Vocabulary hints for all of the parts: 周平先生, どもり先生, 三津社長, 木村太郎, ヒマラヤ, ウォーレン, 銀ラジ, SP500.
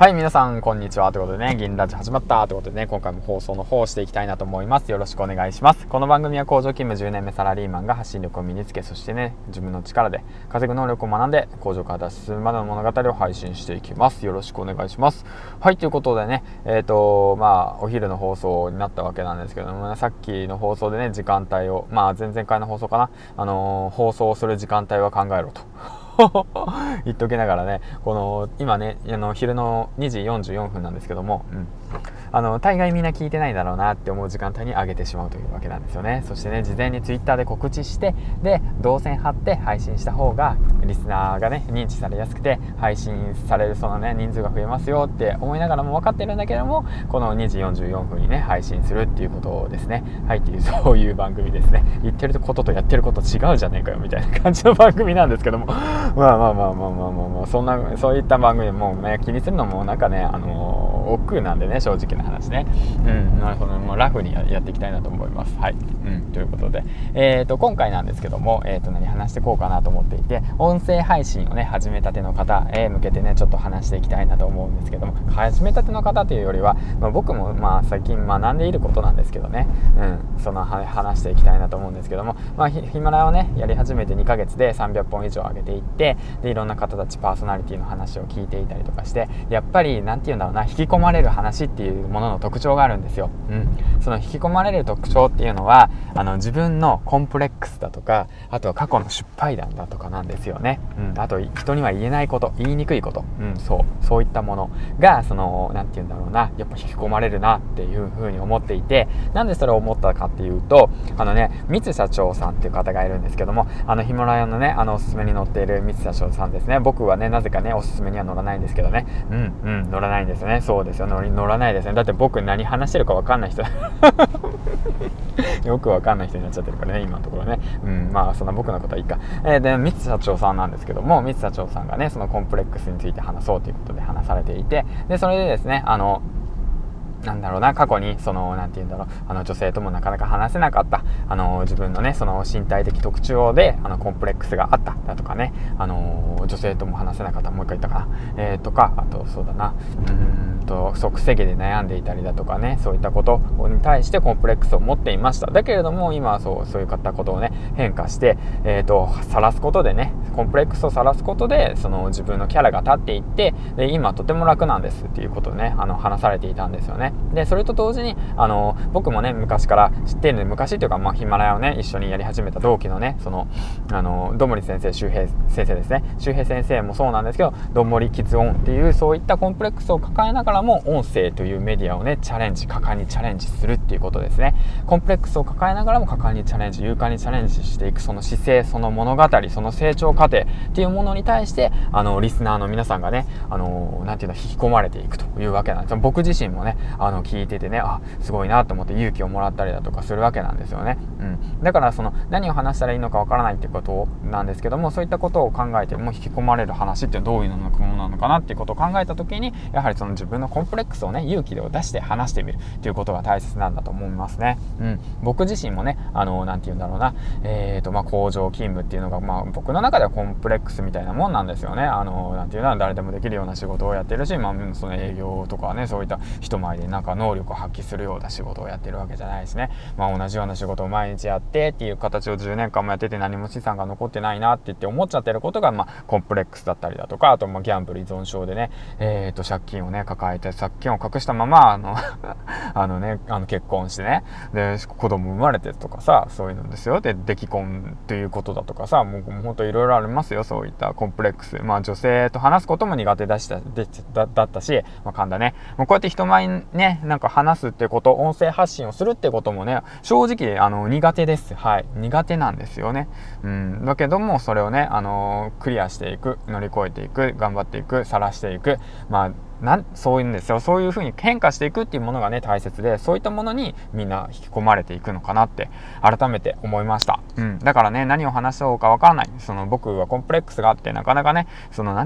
はい、皆さんこんにちはということでね、銀ラジ始まったということでね、今回も放送の方をしていきたいなと思います。よろしくお願いします。この番組は工場勤務10年目サラリーマンが発信力を身につけ、そしてね、自分の力で稼ぐ能力を学んで工場から脱出するまでの物語を配信していきます。よろしくお願いします。はい、ということでね、お昼の放送になったわけなんですけども、ね、さっきの放送でね、時間帯を前々回の放送かな、放送する時間帯は考えろと言っときながらね、この今ね、昼の2時44分なんですけども、大概みんな聞いてないだろうなって思う時間帯に上げてしまうというわけなんですよね。そしてね、事前にツイッターで告知して、で動線張って配信した方がリスナーがね、認知されやすくて配信されるそのね、人数が増えますよって思いながらも分かってるんだけども、この2時44分にね、配信するっていうことをですね、はいっていう、そういう番組ですね。言ってることとやってること違うじゃねえかよみたいな感じの番組なんですけどもそういった番組でもうね、気にするのもなんかね、億劫なんでね、正直な話ね、もうラフにやっていきたいなと思います。はい、ということで、今回なんですけども、何話していこうかなと思っていて、音声配信をね、始めたての方へ向けてね、ちょっと話していきたいなと思うんですけども、始めたての方というよりは、僕も最近学んでいることなんですけどね、その話していきたいなと思うんですけども、ヒマラヤをね、やり始めて2ヶ月で300本以上上げていって、でいろんな方たちパーソナリティの話を聞いていたりとかして、やっぱりなんていうんだろうな、引き込まれる話っていうものの特徴があるんですよ。その引き込まれる特徴っていうのは、自分のコンプレックスだとか、あとは過去の失敗談だとかなんですよね。あと人には言えないこと、言いにくいこと、そういったものが、そのなんていうんだろうな、やっぱ引き込まれるなっていうふうに思っていて、なんでそれを思ったかっていうと、三津社長さんっていう方がいるんですけども、ヒマラヤのね、おすすめに載っている三津社長さんですね。僕はね、なぜかね、おすすめには載らないんですけどね、載らないんですよね。そうですよ、乗らないですね。だって僕何話してるか分かんない人よく分かんない人になっちゃってるからね、今のところね。そんな僕のことはいいか。で三津社長さんなんですけども、三津社長さんがね、そのコンプレックスについて話そうということで話されていて、でそれでですね、過去にその女性ともなかなか話せなかった、自分のね、その身体的特徴でコンプレックスがあっただとかね、女性とも話せなかった、もう一回言ったかな、とか、あとそうだな、即席で悩んでいたりだとかね、そういったことに対してコンプレックスを持っていました。だけれども今はそういったことをね、変化して、晒すことでね、コンプレックスを晒すことで、その自分のキャラが立っていって、で今とても楽なんですっていうことをね、話されていたんですよね。でそれと同時に、僕もね、昔から知っているので、昔というか、ヒマラヤをね、一緒にやり始めた同期のね、そのどもり先生、周平先生ですね、周平先生もそうなんですけど、どもりきつ音っていう、そういったコンプレックスを抱えながらも音声というメディアをね、果敢にチャレンジするっていうことですね。コンプレックスを抱えながらも果敢にチャレンジ、勇敢にチャレンジしていく、その姿勢、その物語、その成長過程っていうものに対して、リスナーの皆さんがね、引き込まれていくというわけなんです。僕自身もね、聞いててね、すごいなと思って勇気をもらったりだとかするわけなんですよね。だから何を話したらいいのかわからないっていうことなんですけども、そういったことを考えても、引き込まれる話ってどういうものなのかなっていうことを考えた時に、やはりその自分のコンプレックスをね、勇気を出して話してみるということが大切なんだと思いますね。僕自身もね、工場勤務っていうのが、僕の中ではコンプレックスみたいなもんなんですよね。誰でもできるような仕事をやってるし、その営業とかね、そういった人前でなんか能力を発揮するような仕事をやってるわけじゃないですね。同じような仕事を毎日やってっていう形を10年間もやってて、何も資産が残ってないなって言って思っちゃってることが、コンプレックスだったりだとか、あとギャンブル依存症でね、借金をね、抱え借金を隠したまま結婚してね、で子供生まれてとかさ、そういうのですよ。で出来婚っていうことだとかさ、もう本当いろいろありますよ、そういったコンプレックス。女性と話すことも苦手だったし、神田ね、こうやって人前にね、なんか話すってこと、音声発信をするってこともね、正直苦手です。はい、苦手なんですよね。だけどもそれをね、クリアしていく、乗り越えていく、頑張っていく、晒していく、そういうんですよ。そういう風に変化していくっていうものがね、大切で、そういったものにみんな引き込まれていくのかなって改めて思いました。だからね、何を話そうかわからない、僕はコンプレックスがあって、なかなかね、言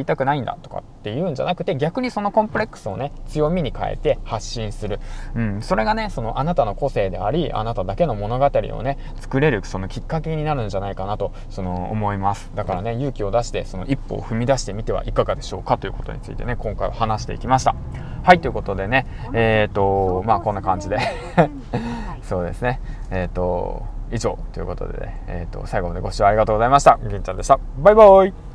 いたくないんだとかっていうんじゃなくて、逆にそのコンプレックスをね、強みに変えて発信する、それがね、あなたの個性であり、あなただけの物語をね、作れるきっかけになるんじゃないかなと思います。だからね、勇気を出して一歩を踏み出してみてはいかがでしょうかということについてね、今今回は話していきました。はい、ということでね、こんな感じでそうですね、以上ということで、最後までご視聴ありがとうございました。銀ちゃんでした。バイバイ。